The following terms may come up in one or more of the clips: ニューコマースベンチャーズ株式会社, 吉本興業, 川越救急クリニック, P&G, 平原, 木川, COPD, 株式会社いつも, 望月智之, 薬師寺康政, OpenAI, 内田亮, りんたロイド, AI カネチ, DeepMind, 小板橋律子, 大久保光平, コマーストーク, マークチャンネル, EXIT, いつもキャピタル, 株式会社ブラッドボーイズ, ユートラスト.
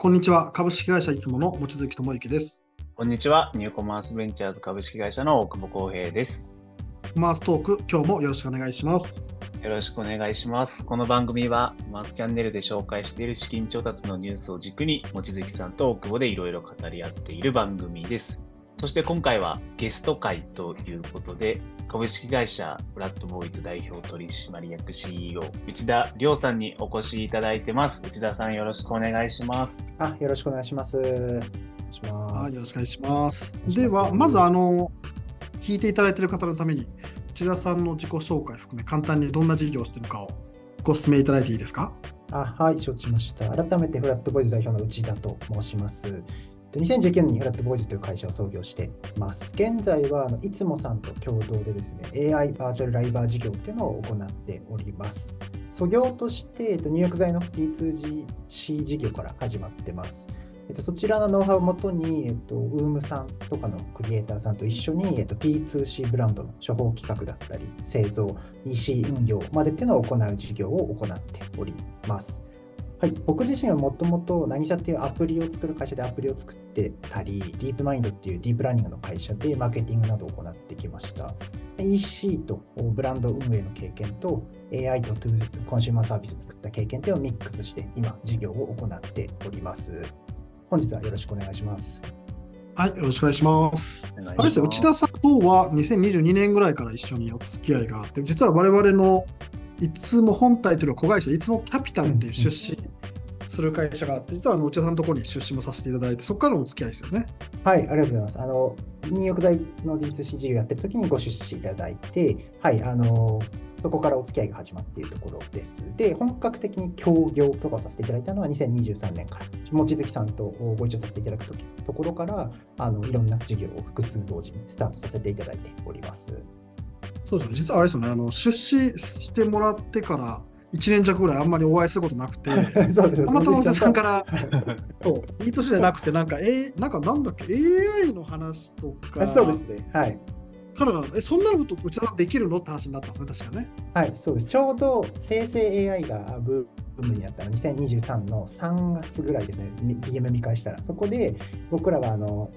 こんにちは、株式会社いつもの望月智之です。こんにちは、ニューコマースベンチャーズ株式会社の大久保光平です。コマーストーク、今日もよろしくお願いします。よろしくお願いします。この番組はマークチャンネルで紹介している資金調達のニュースを軸に、望月さんと大久保でいろいろ語り合っている番組です。そして今回はゲスト会ということで、株式会社ブラッドボーイズ代表取締役 CEO 内田亮さんにお越しいただいてます。内田さん、よろしくお願いします。よろしくお願いします。よろしくお願いします。ではまず聞いていただいている方のために、内田さんの自己紹介含め簡単にどんな事業をしているかをご説明いただいていいですか？はい、承知しました。改めてフラッドボーイズ代表の内田と申します。2019年にフラッドボーイズという会社を創業してます。現在はいつもさんと共同でですね、 AI バーチャルライバー事業というのを行っております。創業として入浴剤の D2C 事業から始まってます。そちらのノウハウをもとに、UM さんとかのクリエイターさんと一緒に、P2C ブランドの処方企画だったり、製造、EC 運用までっていうのを行う事業を行っております。はい、僕自身はもともと渚っていうアプリを作る会社でアプリを作ってたり、DeepMindっていうディープラーニングの会社でマーケティングなどを行ってきました。 EC とブランド運営の経験と AI とコンシューマーサービス作った経験というのをミックスして今事業を行っております。本日はよろしくお願いします。はい、よろしくお願いします。内田さんとは2022年ぐらいから一緒にお付き合いがあって、実は我々のいつも本体という子会社いつもキャピタルっていう出資する会社があって、実は内田さんのところに出資もさせていただいて、そこからのお付き合いですよね。はい、ありがとうございます。入浴剤の D2C 事業やってる時にご出資いただいて、はい、そこからお付き合いが始まっているところです。で、本格的に協業とかをさせていただいたのは2023年から、望月さんとご一緒させていただくところから、いろんな事業を複数同時にスタートさせていただいております。そうですね、実はあれですよね、出資してもらってから1年弱ぐらいあんまりお会いすることなくて、そうです、たまたま内田さんからいい年じゃなくて、なんだっけ、 AI の話とか、そうですね、はい、からそんなこと内田さんできるのって話になったんですね、確かね。はい、そうです。ちょうど生成 AI がブームになったの2023の3月ぐらいですね。 DM 見返したら、そこで僕らは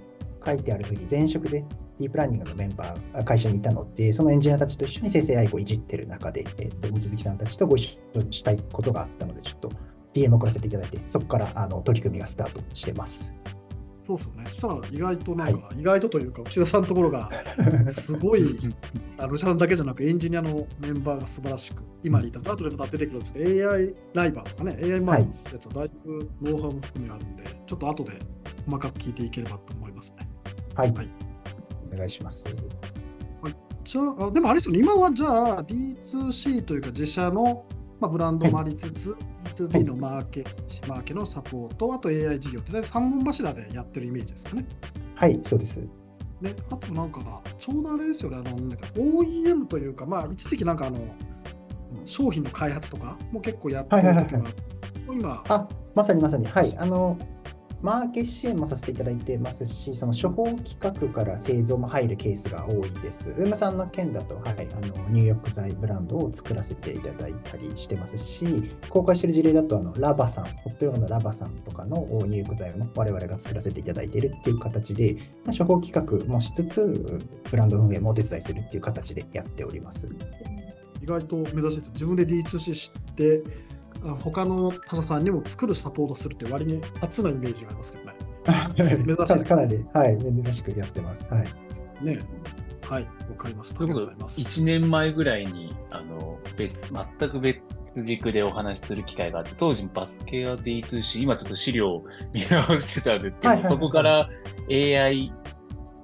書いてある時に前職でディープラーニングのメンバーが会社にいたので、そのエンジニアたちと一緒に生成 AI をいじってる中で、望月さんたちとご一緒したいことがあったので、ちょっと DM 送らせていただいて、そこから取り組みがスタートしてます。そうですよね。そしたら意外とというか、内田さんのところがすごい内田さんだけじゃなくエンジニアのメンバーが素晴らしく、今に至る、あとでまた出てくるんですけど、 AI ライバーとかね、 AI マインのやつはだいぶノウハウも含めあるんで、ちょっと後で細かく聞いていければと思いますね。はい、はい、お願いします。じゃあでもあれですよね、今はじゃあ D2C というか自社の、ブランドもありつつ、B2B のマーケのサポート、あと AI 事業って、ね、3本柱でやってるイメージですかね。はい、そうですね。あとちょうどあれですよね、OEM というか、一時期商品の開発とかも結構やってる時も今まさにはいマーケ支援もさせていただいてますし、その処方企画から製造も入るケースが多いです。UM さんの件だと、はい、入浴剤ブランドを作らせていただいたりしてますし、公開している事例だとラバさん、ホットヨガのラバさんとかの入浴剤も我々が作らせていただいているっていう形で、処方企画もしつつブランド運営もお手伝いするっていう形でやっております。意外と目指して自分で D2C 知って他の他社さんにも作るサポートするって割に厚なイメージがありますけどね。かなり、はい、珍しくやってます。はい、ね、はい、わかりました。ということで、1年前ぐらいに全く別軸でお話しする機会があって、当時バスケは D2C、今ちょっと資料を見直してたんですけど、そこから AI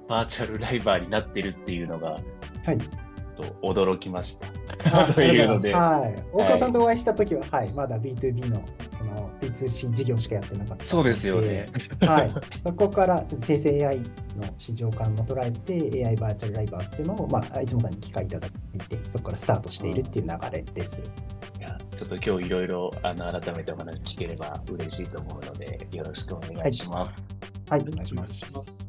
バーチャルライバーになってるっていうのが、はい。驚きましたというので、大川さんとお会いしたときは、まだ B2B のその B2C 事業しかやってなかった。そうですよね。そこから生成 AI の市場感も捉えて AI バーチャルライバーっていうのを、いつもさんに機会いただいて、そこからスタートしているっていう流れです。いや、ちょっと今日いろいろ改めてお話聞ければ嬉しいと思うので、よろしくお願いします。はい、お願いします。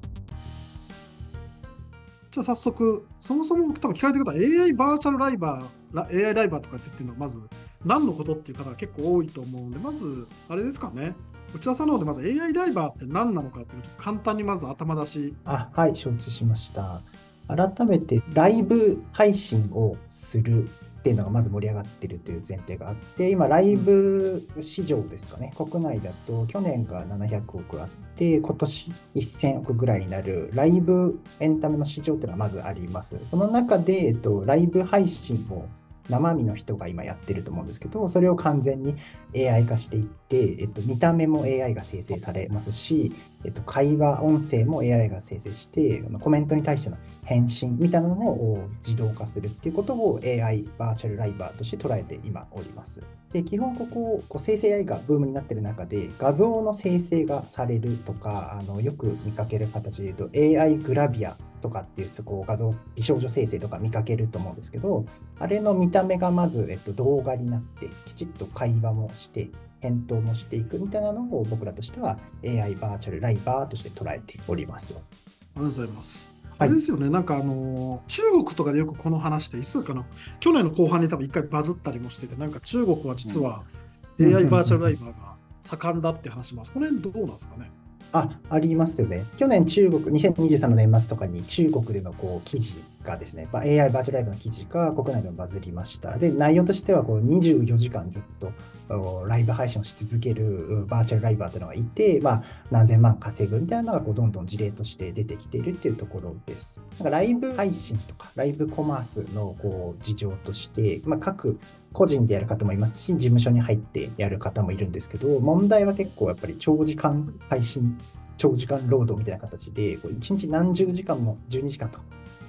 じゃあ早速、そもそも多分聞かれてる方は AI バーチャルライバー、AI ライバーとかって言ってるのはまず何のことっていう方が結構多いと思うんで、まずあれですかね、内田さんの方でまず AI ライバーって何なのかというと簡単にまず頭出し。はい、承知しました。改めてライブ配信をするっていうのがまず盛り上がってるという前提があって、今ライブ市場ですかね、国内だと去年が700億あって今年1000億ぐらいになるライブエンタメの市場っていうのはまずあります。その中で、ライブ配信を生身の人が今やってると思うんですけど、それを完全に AI 化していって、見た目も AI が生成されますし、会話、音声も AI が生成して、コメントに対しての返信みたいなのを自動化するっていうことを AI バーチャルライバーとして捉えて今おります。で、基本こう生成 AI がブームになってる中で、画像の生成がされるとか、よく見かける形で言うと AI グラビアとかっていう、画像美少女生成とか見かけると思うんですけど、あれの見た目がまず、動画になってきちっと会話もして返答もしていくみたいなのを僕らとしては AI バーチャルライバーとして捉えております。ありがとうございます。あれですよね、はい、なんか中国とかでよくこの話っていつかな、去年の後半に多分一回バズったりもしてて、なんか中国は実は AI バーチャルライバーが盛んだって話します。この辺どうなんですかね。ありますよね。去年中国、2023の年末とかに中国での記事がですね、AI バーチャルライブの記事が国内でもバズりました。で、内容としては24時間ずっとライブ配信をし続けるバーチャルライバーというのがいて、何千万稼ぐみたいなのがどんどん事例として出てきているっていうところです。なんかライブ配信とかライブコマースの事情として、各個人でやる方もいますし、事務所に入ってやる方もいるんですけど、問題は結構やっぱり長時間配信、長時間労働みたいな形で、1日何十時間も12時間とか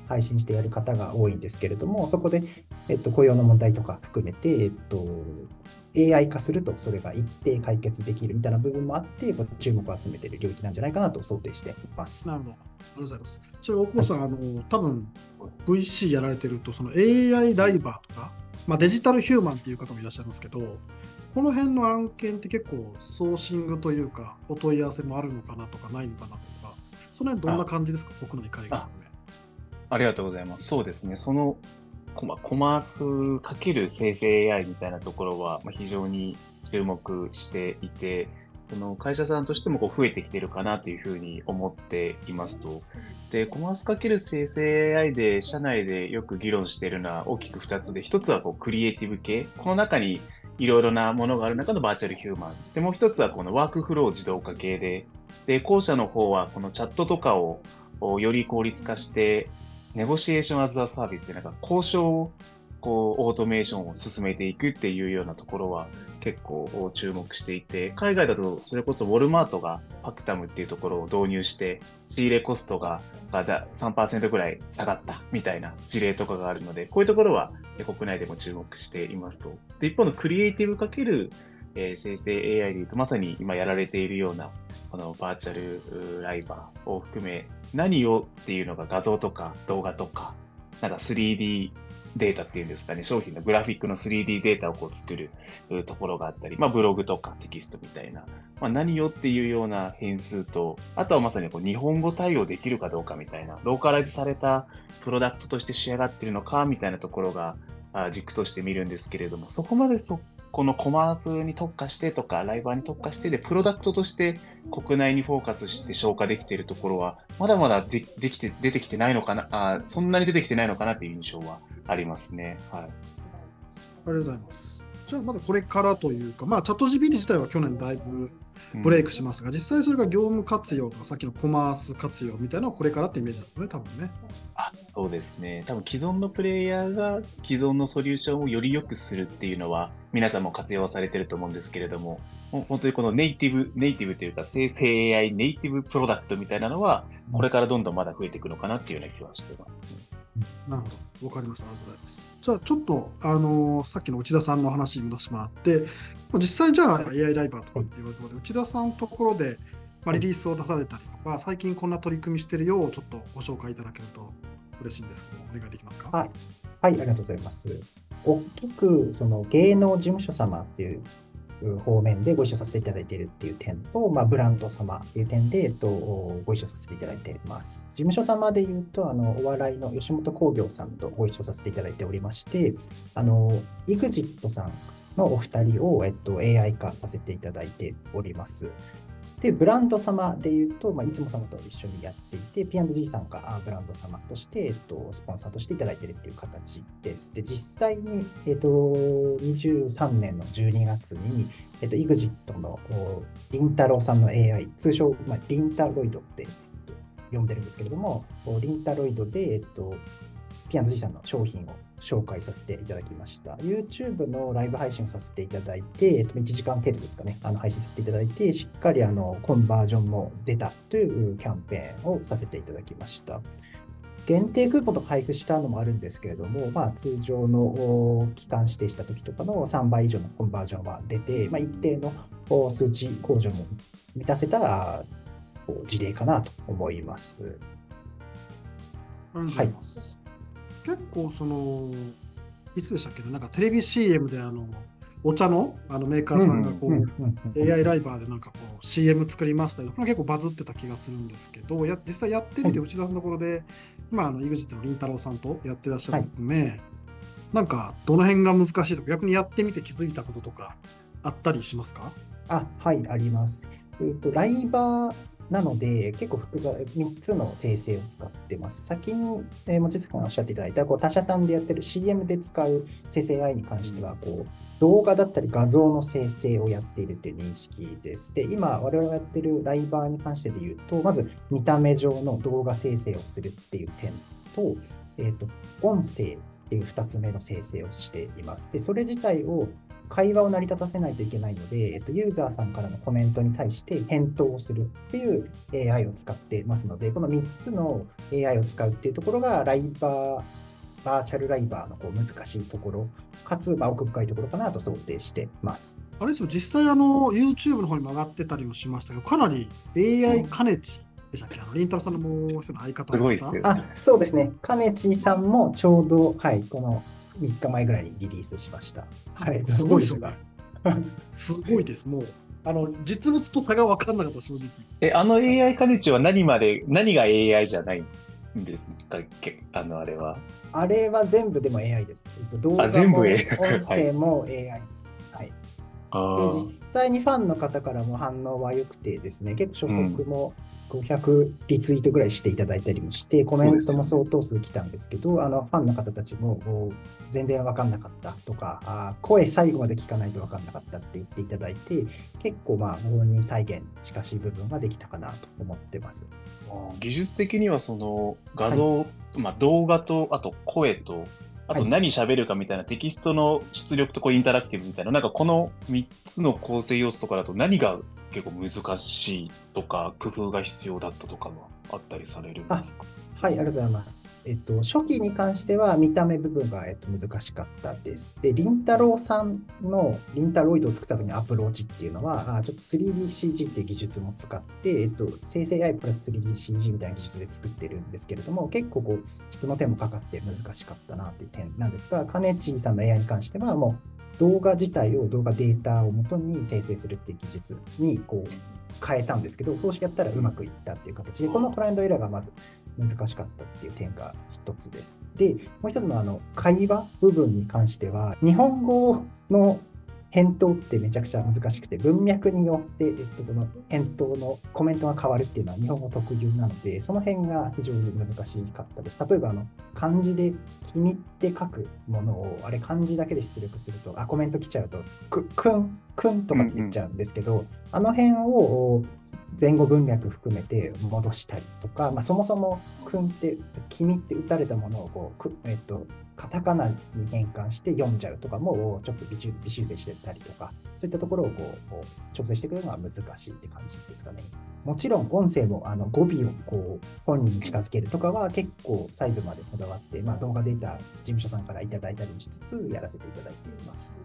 配信してやる方が多いんですけれども、そこで、雇用の問題とか含めて、AI 化するとそれが一定解決できるみたいな部分もあって、注目を集めている領域なんじゃないかなと想定しています。なるほど、ありがとうございます。ちなみに大久保さん、多分 VC やられてると、その AI ライバーとか、デジタルヒューマンっていう方もいらっしゃいますけど、この辺の案件って結構ソーシングというかお問い合わせもあるのかなとかないのかなとか、その辺どんな感じですか、国内海外の面。ありがとうございます。そうですね、そのコマースかける生成 AI みたいなところは非常に注目していて、その会社さんとしても増えてきてるかなというふうに思っていますと。で、コマースかける生成 AI で社内でよく議論しているのは大きく2つで、1つはクリエイティブ系、この中にいろいろなものがある中のバーチャルヒューマンで、もう1つはこのワークフロー自動化系で後者の方はこのチャットとかをより効率化してネゴシエーションアズアサービスで、なんか交渉をオートメーションを進めていくっていうようなところは結構注目していて、海外だとそれこそウォルマートがファクタムっていうところを導入して仕入れコストが 3% ぐらい下がったみたいな事例とかがあるので、こういうところは国内でも注目していますと。で、一方のクリエイティブ×生成 AI でいうと、まさに今やられているようなこのバーチャルライバーを含め、何をっていうのが画像とか動画とか、なんか 3D データっていうんですかね、商品のグラフィックの 3D データを作るところがあったり、ブログとかテキストみたいな、何をっていうような変数と、あとはまさに日本語対応できるかどうかみたいな、ローカライズされたプロダクトとして仕上がってるのかみたいなところが軸として見るんですけれども、そこまでこのコマースに特化してとかライバーに特化してで、プロダクトとして国内にフォーカスして消化できているところはまだまだ出てきてないのかな、そんなに出てきてないのかなという印象はありますね。はい、ありがとうございます。じゃあまだこれからというか、チャット GPT 自体は去年だいぶブレイクしますが、実際それが業務活用とかさっきのコマース活用みたいなのはこれからってイメージですね、多分ね。そうですね、多分既存のプレイヤーが既存のソリューションをより良くするっていうのは皆さんも活用されてると思うんですけれども、本当にこのネイティブというか生成 AI ネイティブプロダクトみたいなのはこれからどんどんまだ増えていくのかなっていうような気はしてますね。なるほど、分かりました。ありがとうございます。じゃあちょっとさっきの内田さんの話に戻してもらって、実際じゃあ AI ライバーとかっていうところで、内田さんのところでリリースを出されたりとか、最近こんな取り組みしてるようちょっとご紹介いただけると嬉しいんですけど、お願いできますか。はい、ありがとうございます。大きく芸能事務所様っていう方面でご一緒させていただいているっていう点と、ブランド様っていう点で、ご一緒させていただいています。事務所様でいうと、お笑いの吉本興業さんとご一緒させていただいておりまして、EXIT さんのお二人を、AI 化させていただいております。で、ブランド様でいうと、いつも様と一緒にやっていて、P&G さんがブランド様として、スポンサーとしていただいているという形です。で、実際に、23年の12月に、EXIT のりんたろーさんの AI、通称、りんたロイドって呼んでるんですけれども、りんたロイドで、P&G さんの商品を紹介させていただきました。YouTube のライブ配信をさせていただいて、1時間程度ですかね、配信させていただいて、しっかりコンバージョンも出たというキャンペーンをさせていただきました。限定クーポンとか配布したのもあるんですけれども、通常の期間指定した時とかの3倍以上のコンバージョンは出て、一定の数値向上も満たせた事例かなと思います。はい。結構いつでしたっけね、テレビ CM でお茶の、メーカーさんがAI ライバーでCM 作りましたよ。これ結構バズってた気がするんですけど、実際やってみて、内田さんのところで、今、EXIT のりんたろーさんとやってらっしゃるので、はい、どの辺が難しいとか、逆にやってみて気づいたこととか、あったりしますか？はい、あります。ライバーなので結構複雑、3つの生成を使ってます。先に望月さんがおっしゃっていただいた他社さんでやってる CM で使う生成 AI に関しては動画だったり画像の生成をやっているという認識です。で、今我々がやってるライバーに関してで言うと、まず見た目上の動画生成をするっていう点と、音声っていう2つ目の生成をしています。で、それ自体を会話を成り立たせないといけないので、ユーザーさんからのコメントに対して返答をするっていう AI を使ってますので、この3つの AI を使うっていうところが、バーチャルライバーの難しいところ、かつ奥深いところかなと想定してます。あれですよ、実際YouTube の方にも上がってたりもしましたけど、かなり AI かねちでしたっけ、りんたろーさんのもう一人の相方の方が。そうですね、かねちさんもちょうど、はい、この3日前ぐらいにリリースしました。はい、すごいですね。すごいです。もう実物と差が分からなかった正直。AI カネチは何が AI じゃないんですか？あれは。あれは全部でも AI です。動画も音声も AI です。はい。で、実際にファンの方からも反応は良くてですね、結構初速も500リツイートぐらいしていただいたりもして、コメントも相当数来たんですけど、ファンの方たちも全然分かんなかったとか、声最後まで聞かないと分かんなかったって言っていただいて、結構ご本人再現近しい部分ができたかなと思ってます。技術的には画像、はい、動画とあと声と、あと何喋るかみたいな、はい、テキストの出力とインタラクティブみたいな、この3つの構成要素とかだと何が結構難しいとか工夫が必要だったとかもあったりされるんですか？はい、ありがとうございます。初期に関しては見た目部分が難しかったです。で、りんたろーさんのりんたロイドを作った時のアプローチっていうのは、ちょっと 3DCG っていう技術も使って、生成 AI プラス 3DCG みたいな技術で作ってるんですけれども、結構人の手もかかって難しかったなっていう点なんですが、かねちさんの AI に関してはもう、動画自体を動画データをもとに生成するっていう技術に変えたんですけど、そうしてやったらうまくいったっていう形で、このトライアンドエラーがまず難しかったっていう点が一つです。で、もう一つの会話部分に関しては、日本語の返答ってめちゃくちゃ難しくて、文脈によって、この返答のコメントが変わるっていうのは日本語特有なので、その辺が非常に難しかったです。例えば漢字で君って書くものを、あれ漢字だけで出力すると、コメント来ちゃうと、くんとかって言っちゃうんですけど、あの辺を前後文脈含めて戻したりとか、そもそもくんって、君って打たれたものをカタカナに変換して読んじゃうとかもちょっと微修正してたりとか、そういったところを調整していくのが難しいって感じですかね。もちろん音声も語尾を本人に近づけるとかは結構細部までこだわって、動画データ事務所さんからいただいたりもしつつやらせていただいています。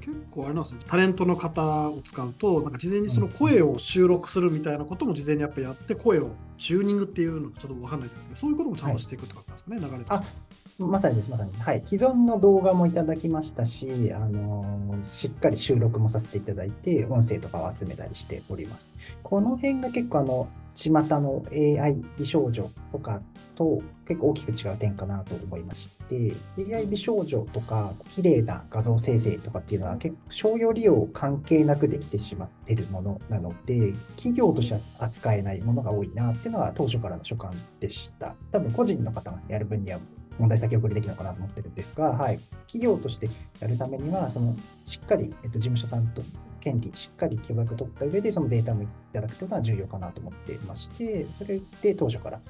結構あれなんですよ、タレントの方を使うと事前に声を収録するみたいなことも事前にやって、声をチューニングっていうのがちょっと分かんないですけど、そういうこともちゃんとしていくってことですね、はい、流れて。まさにです、まさに。はい、既存の動画もいただきましたし、しっかり収録もさせていただいて、音声とかを集めたりしております。この辺が結構巷の AI 美少女とかと結構大きく違う点かなと思いまして、 AI 美少女とか綺麗な画像生成とかっていうのは結構商用利用関係なくできてしまっているものなので、企業としては扱えないものが多いなっていうのが当初からの所感でした。多分個人の方がやる分には問題先送りできるのかなと思ってるんですが、企業としてやるためにはしっかり、事務所さんと権利しっかり許諾取った上でそのデータもいただくというのは重要かなと思ってまして、それで当初から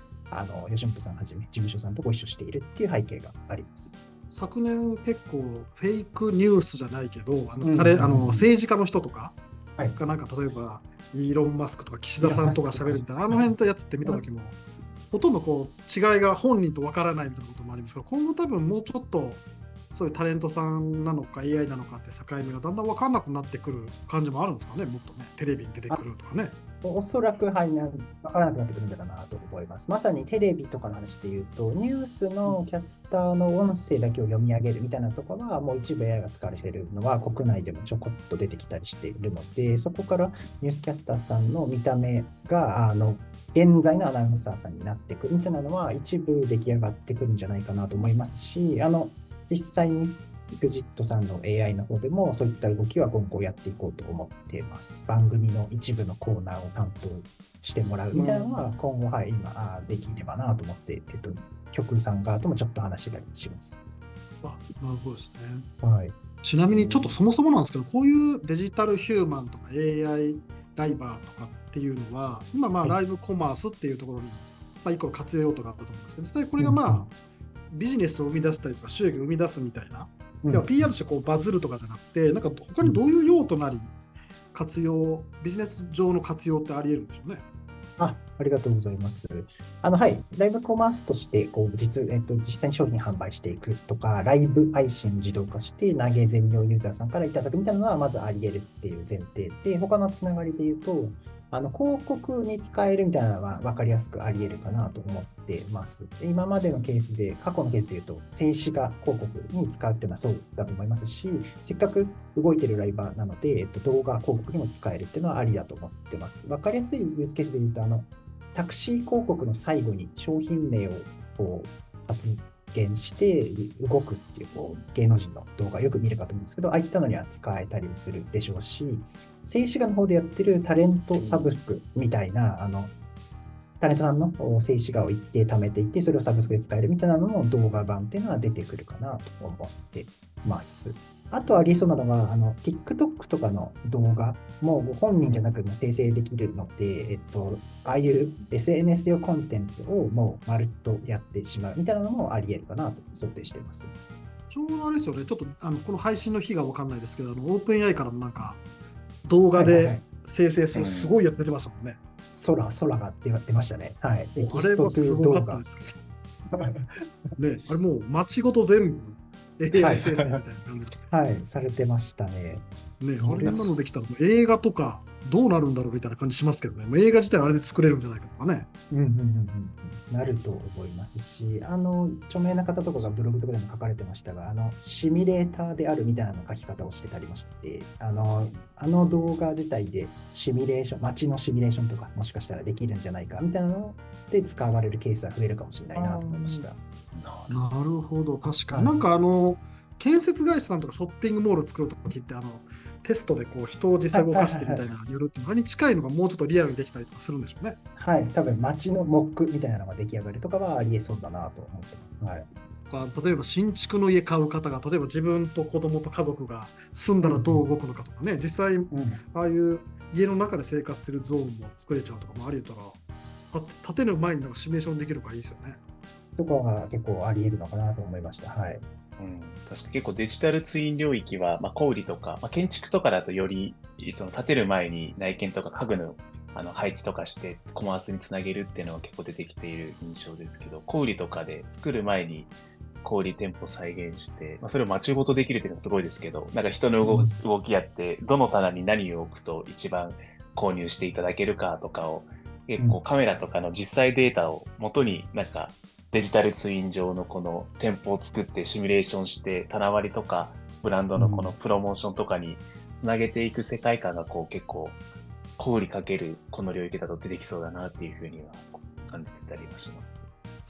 吉本さんはじめ事務所さんとご一緒しているっていう背景があります。昨年結構フェイクニュースじゃないけど政治家の人とかがなんか例えばイーロン・マスクとか岸田さんとか喋るみたいな、あの辺とやつって見た時もほとんどこう違いが本人と分からないみたいなこともありますけど、今後多分もうちょっとそういうタレントさんなのか AI なのかって境目がだんだん分かんなくなってくる感じもあるんですかね。もっとね、テレビに出てくるとかね、おそらく分からなくなってくるんだろうなと思います。まさにテレビとかの話でいうと、ニュースのキャスターの音声だけを読み上げるみたいなところはもう一部 AI が使われているのは国内でもちょこっと出てきたりしているので、そこからニュースキャスターさんの見た目が現在のアナウンサーさんになってくるみたいなのは一部出来上がってくるんじゃないかなと思いますし、実際に EXIT さんの AI の方でもそういった動きは今後やっていこうと思っています。番組の一部のコーナーを担当してもらうみたいなのは今後、今できればなと思って、局さん側ともちょっと話したりします。なるほどですね。ちなみにちょっとそもそもなんですけど、こういうデジタルヒューマンとか AI ライバーとかっていうのは今ライブコマースっていうところに一個活用用途があると思うんですけど、実際これがビジネスを生み出したりとか収益を生み出すみたいな、では PR してこうバズるとかじゃなくて、なんか他にどういう用途なり活用、ビジネス上の活用ってあり得るんでしょうね。ありがとうございます。ライブコマースとしてこう実際に商品販売していくとか、ライブ配信自動化して投げ銭をユーザーさんからいただくみたいなのはまずあり得るっていう前提で、他のつながりで言うと、広告に使えるみたいなのは分かりやすくあり得るかなと思ってます。今までのケースで、過去のケースでいうと、静止画広告に使うっていうのはそうだと思いますし、せっかく動いてるライバーなので、動画広告にも使えるっていうのはありだと思ってます。分かりやすいユースケースでいうと、タクシー広告の最後に商品名をこう発言して動くっていう、芸能人の動画よく見るかと思うんですけど、ああいったのには使えたりもするでしょうし、静止画の方でやってるタレントサブスクみたいな、タレントさんの静止画を一定貯めていて、それをサブスクで使えるみたいなのの動画版っていうのは出てくるかなと思ってます。あとありそうなのが、TikTok とかの動画も本人じゃなくても生成できるので、ああいう SNS 用コンテンツをもうまるっとやってしまうみたいなのもあり得るかなと想定してます。ちょうどあれですよね、ちょっとこの配信の日が分かんないですけど、オープン AI からもなんか動画で生成するすごいやつ出てましたもんね。空が出ましたね。あれはすごかったですけど。ね、あれもう街ごと全部。AI 生成みたいな感じでされてましたね。あれなのできたら映画とかどうなるんだろうみたいな感じしますけどね。もう映画自体はあれで作れるんじゃないかとかね。なると思いますし、著名な方とかがブログとかでも書かれてましたが、シミュレーターであるみたいな書き方をしてたりまして、動画自体でシミュレーション、街のシミュレーションとかもしかしたらできるんじゃないかみたいなので使われるケースは増えるかもしれないなと思いました。なるほど、確かに。なんか建設会社さんとかショッピングモールを作るときってテストでこう人を実際動かしてみたいなのをやるっていうのに近いのがもうちょっとリアルにできたりとかするんでしょうね。多分街のモックみたいなのが出来上がるとかはありえそうだなと思ってます。例えば新築の家買う方が例えば自分と子供と家族が住んだらどう動くのかとかね、実際ああいう家の中で生活してるゾーンも作れちゃうとかもありえたら、建てる前になんかシミュレーションできるからいいですよね。ところが結構ありえるのかなと思いました。確かに結構デジタルツイン領域は、小売りとか、建築とかだとより建てる前に内見とか家具の、配置とかしてコマースにつなげるっていうのは結構出てきている印象ですけど、小売りとかで作る前に小売店舗再現して、それを街ごとできるっていうのはすごいですけど、なんか人の動きやってどの棚に何を置くと一番購入していただけるかとかを結構カメラとかの実際データを元になんかデジタルツイン上のこの店舗を作ってシミュレーションして棚割りとかブランドのこのプロモーションとかにつなげていく世界観がこう結構氷かけるこの領域だと出てきそうだなっていうふうには感じてたりはします。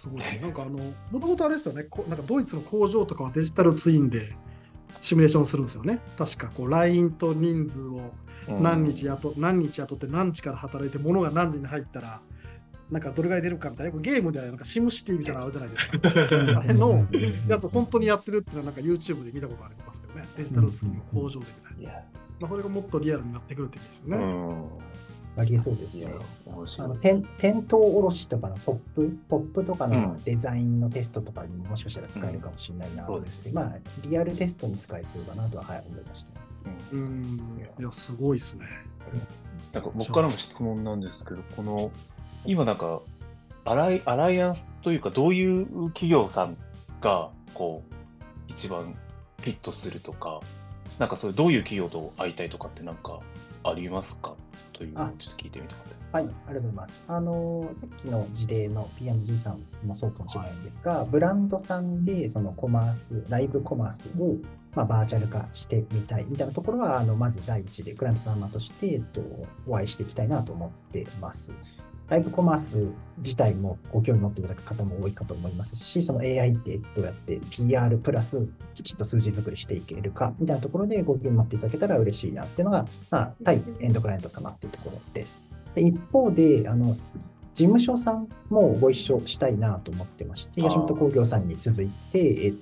すごいなんかもともとあれですよね、なんかドイツの工場とかはデジタルツインでシミュレーションするんですよね。確かこうラインと人数を何日雇、うん、何日雇って何時から働いて物が何時に入ったらなんかどれぐらい出るかみたいな、ゲームでなんかシムシティみたいなのあるじゃないですか。あれのやつ本当にやってるっていうのはなんか YouTube で見たことありますけどね。デジタルツインの工場でみたいな。まあ、それがもっとリアルになってくるっていうですよね。ありえそうですね。店頭卸しとかのポップとかのデザインのテストとかにももしかしたら使えるかもしれないなと思って、まあリアルテストに使えそうだなとは、はい、思いました。いやすごいですね。なんか僕からも質問なんですけど、この今なんかアライアンスというかどういう企業さんがこう一番フィットするとか。なんかそれどういう企業と会いたいとかってなんかありますかというのをちょっと聞いてみたかった。はい、ありがとうございます。さっきの事例の P&G さんもそうかもしれないんですが、ブランドさんでそのコマース、ライブコマースをまあバーチャル化してみたいみたいなところはまず第一でクライアント様としてお会いしていきたいなと思ってます。ライブコマース自体もご興味持っていただく方も多いかと思いますし、その AI ってどうやって PR プラスきちっと数字作りしていけるかみたいなところでご興味持っていただけたら嬉しいなっていうのが、まあ、対エンドクライアント様っていうところです。で一方で事務所さんもご一緒したいなと思ってまして、吉本興業さんに続いて、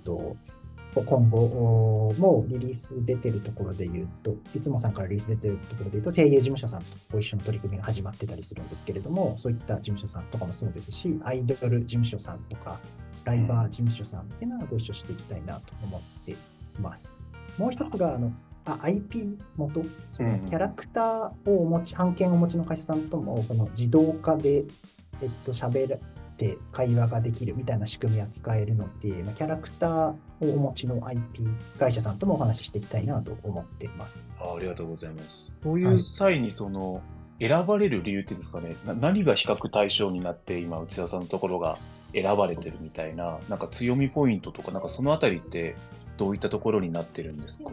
今後もリリース出てるところで言うと、いつもさんからリリース出てるところで言うと、声優事務所さんとご一緒の取り組みが始まってたりするんですけれども、そういった事務所さんとかもそうですし、アイドル事務所さんとか、ライバー事務所さんっていうのはご一緒していきたいなと思っています。もう一つがIP 元、そのキャラクターをお持ち、版権をお持ちの会社さんとも、この自動化で喋る。で会話ができるみたいな仕組みは使えるので、まあ、キャラクターをお持ちの IP 会社さんともお話ししていきたいなと思っています。 ありがとうございます。そういう際にその、はい、選ばれる理由ってですかね、何が比較対象になって今内田さんのところが選ばれてるみたいな、なんか強みポイントとか、なんかそのあたりってどういったところになってるんですか？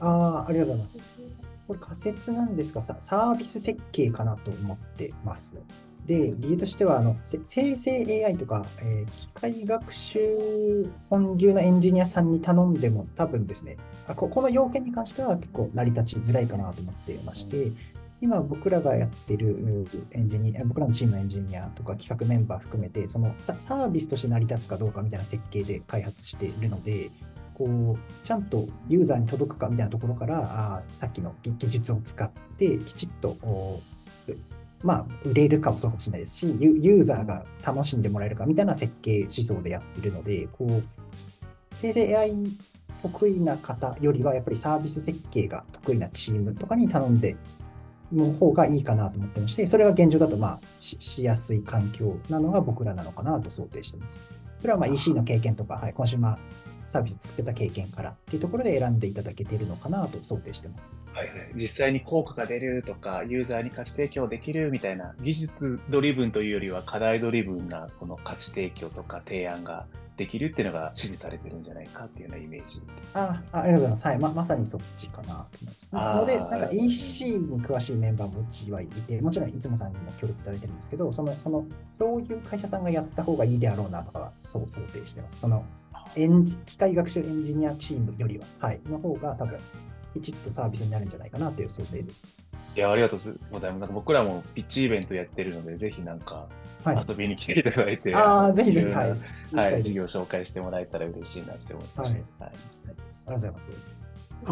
ありがとうございます。これ仮説なんですが、サービス設計かなと思ってます。で理由としては生成 AI とか、機械学習本流のエンジニアさんに頼んでも多分ですね、この要件に関しては結構成り立ちづらいかなと思っていまして、今僕らがやってるエンジニア、僕らのチームのエンジニアとか企画メンバー含めて、そのサービスとして成り立つかどうかみたいな設計で開発しているので、こうちゃんとユーザーに届くかみたいなところから、さっきの技術を使ってきちっとまあ、売れるかもそうかもしれないですし、ユーザーが楽しんでもらえるかみたいな設計思想でやっているので、こう生成 AI 得意な方よりはやっぱりサービス設計が得意なチームとかに頼んでの方がいいかなと思ってまして、それが現状だとまあ しやすい環境なのが僕らなのかなと想定しています。それはまあ EC の経験とか、はい、コンシューマーサービス作ってた経験からっていうところで選んでいただけているのかなと想定してます。はいはい。実際に効果が出るとか、ユーザーに価値提供できるみたいな、技術ドリブンというよりは課題ドリブンなこの価値提供とか提案ができるっていうのが支持されてるんじゃないかっていうようなイメージ。ありがとうございます。はい、まさにそっちかなと思います。なので、なんか EC に詳しいメンバーもうちはいて、もちろんいつもさんにも協力いただいてるんですけど、そういう会社さんがやった方がいいであろうなとかはそう想定してます。機械学習エンジニアチームよりは、はい、の方が多分きちっとサービスになるんじゃないかなという想定です。いや、ありがとうございます。なんか僕らもピッチイベントやってるので、ぜひなんか遊びに来ていただいて、ぜひぜひ、はい、事業紹介してもらえたら嬉しいなって思ってます。ありがとうござい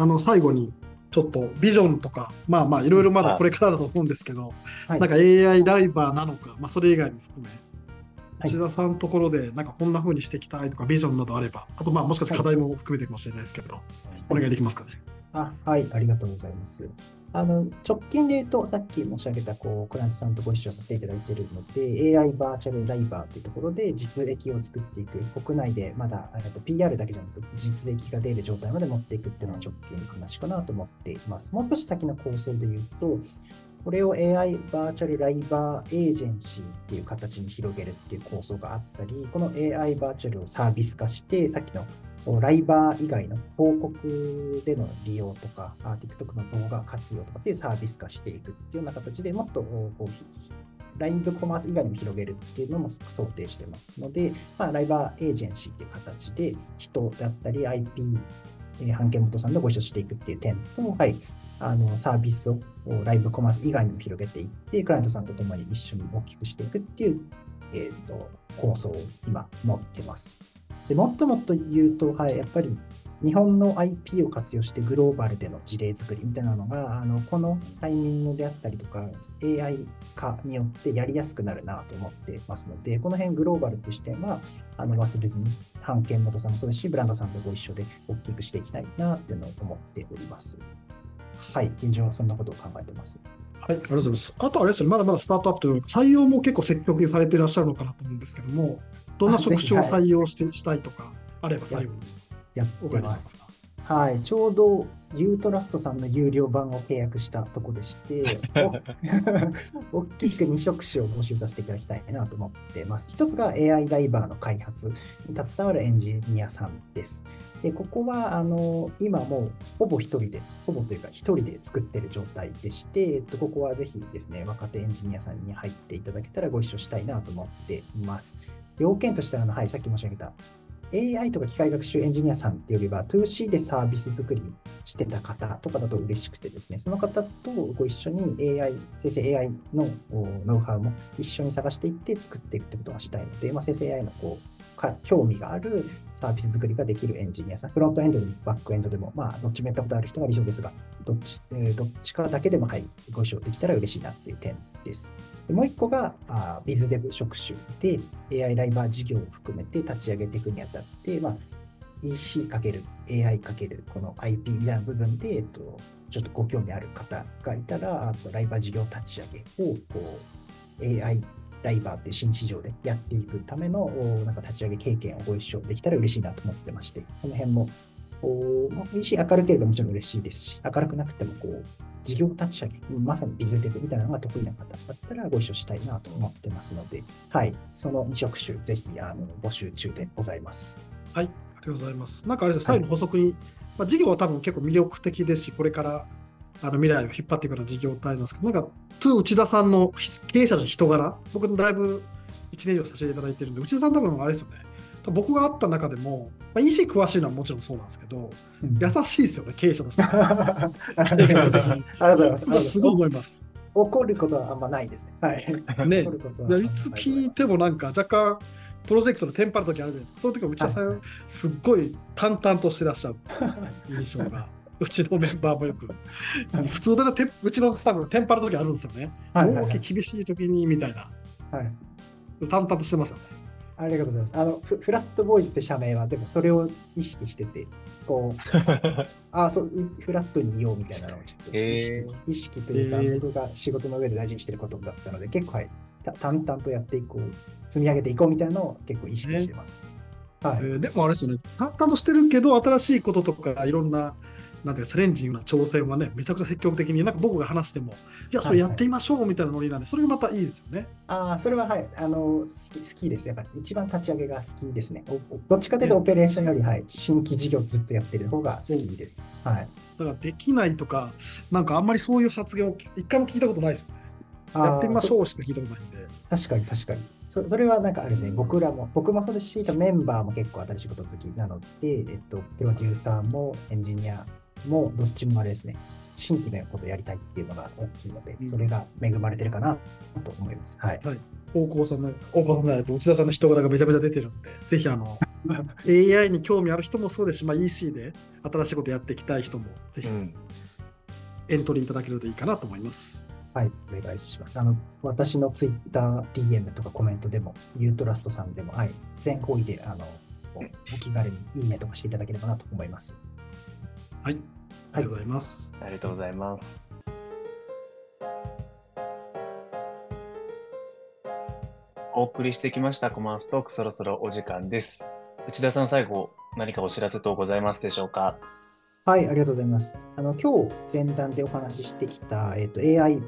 ます。最後にちょっとビジョンとか、まあまあいろいろまだこれからだと思うんですけど、なんか AI ライバーなのか、まあそれ以外も含め。内田さんのところでなんかこんな風にしていきたいとかビジョンなどあれば、あとまあもしかしたら課題も含めてかもしれないですけど、お願いできますかね。はい、ありがとうございます。直近で言うと、さっき申し上げたクライアントさんとご一緒させていただいているので、 AI バーチャルライバーというところで実益を作っていく、国内でまだPR だけじゃなく実益が出る状態まで持っていくっていうのが直近の話かなと思っています。もう少し先の構想で言うと、これを AI バーチャルライバーエージェンシーっていう形に広げるっていう構想があったり、この AI バーチャルをサービス化して、さっきのライバー以外の広告での利用とか、TikTok の動画活用とかっていうサービス化していくっていうような形でもっとLINE ブックコマース以外にも広げるっていうのも想定してますので、ライバーエージェンシーっていう形で人だったり IP、版権元さんとご一緒していくっていう点と、サービスをライブコマース以外にも広げていって、クライアントさんと共に一緒に大きくしていくっていう、構想を今持ってます。で、もっともっと言うと、やっぱり日本の IP を活用してグローバルでの事例作りみたいなのが、このタイミングであったりとか、AI 化によってやりやすくなるなと思ってますので、この辺グローバルって視点は忘れずに、版権元さんもそうですし、ブランドさんとご一緒で大きくしていきたいなっていうのを思っております。はい、現状はそんなことを考えてます。はい、ありがとうございます。あとあれですね、まだまだスタートアップという採用も結構積極的にされていらっしゃるのかなと思うんですけども、どんな職種を採用したいとかあれば最後にやってます。はい、ちょうどユートラストさんの有料版を契約したとこでして、大きく2職種を募集させていただきたいなと思ってます。一つが AI ライバーの開発に携わるエンジニアさんです。で、ここは今もうほぼ一人で作ってる状態でして、ここはぜひですね、若手エンジニアさんに入っていただけたらご一緒したいなと思っています。要件としてはさっき申し上げた。AI とか機械学習エンジニアさんっていうよりは 2C でサービス作りしてた方とかだと嬉しくてですね、その方とご一緒に 生成 AI のノウハウも一緒に探していって作っていくってことがしたいので、生成 AI の興味があるサービス作りができるエンジニアさん、フロントエンドでもバックエンドでも、どっちもやったことある人が理想ですが、どっちかだけでも、ご一緒できたら嬉しいなっていう点です。でもう一個がビズデブ職種で AI ライバー事業を含めて立ち上げていくにあたって、EC×AI× この IP みたいな部分で、ちょっとご興味ある方がいたら、ライバー事業立ち上げをAIライバーっていう新市場でやっていくための立ち上げ経験をご一緒できたら嬉しいなと思ってまして、この辺も EC 明るければもちろん嬉しいですし、明るくなくても事業立ち上げ、まさにビズデブみたいなのが得意な方だったらご一緒したいなと思ってますので、その2職種ぜひ募集中でございます。はい、ありがとうございます。なんかあれですね、最後の補足に、事業は多分結構魅力的ですし、これから未来を引っ張っていくような事業体なんですけど、内田さんの経営者の人柄、僕だいぶ1年以上させていただいてるんで、内田さん多分あれですよね、僕が会った中でも、EC 詳しいのはもちろんそうなんですけど、優しいですよね、経営者として。ありがとうございます。すごい思います。怒ることはあんまないですね。ね、いつ聞いても若干、プロジェクトのテンパる時あるじゃないですか。その時は内田さん、すっごい淡々としてらっしゃる印象が。うちのメンバーもよく普通だからうちのスタッフのテンパる時あるんですよね。大きい厳しい時にみたいな、淡々としてますよね。ありがとうございます。フラットボーイズって社名はでもそれを意識してて、フラットにいようみたいなのをちょっと意識というか、僕が仕事の上で大事にしてることだったので、結構淡々とやっていこう、積み上げていこうみたいなのを結構意識してます。でもあれですよね、淡々としてるけど新しいこととかいろんなチャレンジな挑戦はね、めちゃくちゃ積極的に、僕が話しても、いや、それやってみましょうみたいなノリなんで、それがまたいいですよね。それは好きです。やっぱり一番立ち上げが好きですね。どっちかというと、オペレーションより、新規事業ずっとやってる方が好きです。だから、できないとか、あんまりそういう発言を一回も聞いたことないですよね。やってみましょうしか聞いたことないんで。確かに。それはあれですね、僕もそうですし、メンバーも結構新しいこと好きなので、プロデューサーもエンジニアもどっちもあれですね、新規なことやりたいっていうのが大きいので、それが恵まれてるかなと思います。大久保さんの内田さんの人柄がめちゃめちゃ出てるので、ぜひAI に興味ある人もそうですし、EC で新しいことやっていきたい人もぜひエントリーいただけるといいかなと思います。お願いします。私のツイッター DM とかコメントでも、ユートラストさんでも、全行為でお気軽にいいねとかしていただければなと思います。はい、ありがとうございます。ありがとうございます。お送りしてきましたコマーストーク、そろそろお時間です。内田さん、最後、何かお知らせ等ございますでしょうか。はい、ありがとうございます。今日前段でお話ししてきた、AI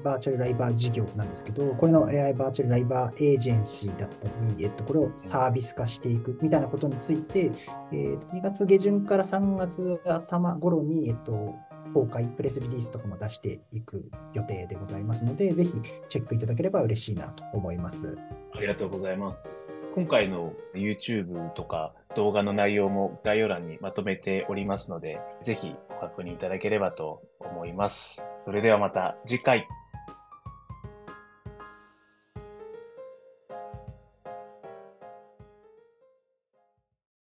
バーチャルライバー事業なんですけど、これの AI バーチャルライバーエージェンシーだったり、これをサービス化していくみたいなことについて、2月下旬から3月頭頃に、公開プレスリリースとかも出していく予定でございますので、ぜひチェックいただければ嬉しいなと思います。ありがとうございます。今回の YouTube とか動画の内容も概要欄にまとめておりますので、ぜひご確認いただければと思います。それではまた次回。